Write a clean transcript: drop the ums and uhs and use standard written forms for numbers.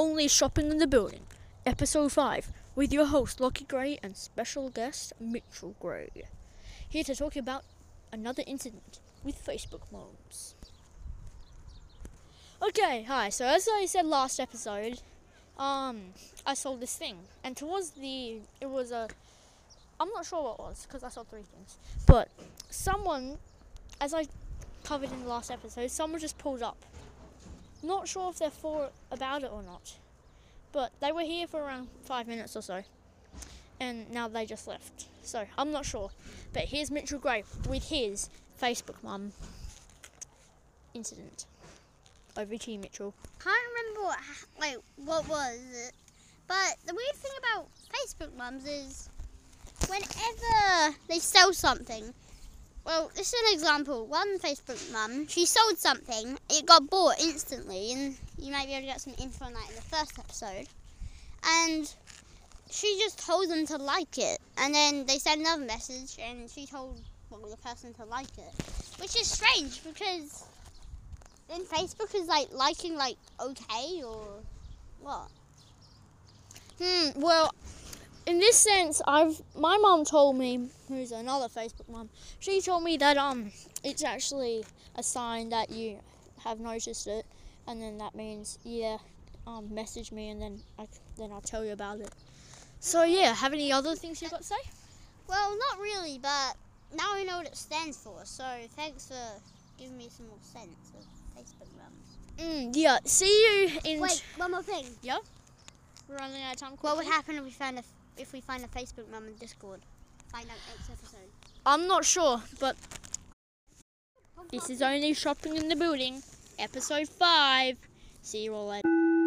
Only Shopping in the Building, Episode 5, with your host Lockie Gray and special guest Mitchell Gray. Here to talk about another incident with Facebook moms. Okay, hi, so as I said last episode, I sold this thing, and towards the, I'm not sure what it was, because I sold 3 things, but someone, as I covered in the last episode, someone just pulled up. Not sure if they're for about it or not, but they were here for around 5 minutes or so, and now they just left, so I'm not sure. But here's Mitchell Gray with his Facebook mum incident. Over to you, Mitchell. Can't remember what was it, but the weird thing about Facebook mums is whenever they sell something, well, this is an example. One Facebook mum, she sold something, it got bought instantly, and you might be able to get some info on that in the first episode. And she just told them to like it, and then they sent another message, and she told the person to like it, which is strange because then Facebook is liking okay or what? Well, in this sense, my mum told me, who's another Facebook mum, she told me that it's actually a sign that you have noticed it, and then that means message me, and then I'll tell you about it. So yeah, have any other things you've got to say? Well, not really, but now I know what it stands for. So thanks for giving me some more sense of Facebook mums. Yeah. See you in. Wait, one more thing. Yeah. We're running out of time. Quickly. What would happen if we found a? If we find a Facebook mum in Discord, find out next episode. I'm not sure, but this is Only Shopping in the Building, Episode 5. See you all later.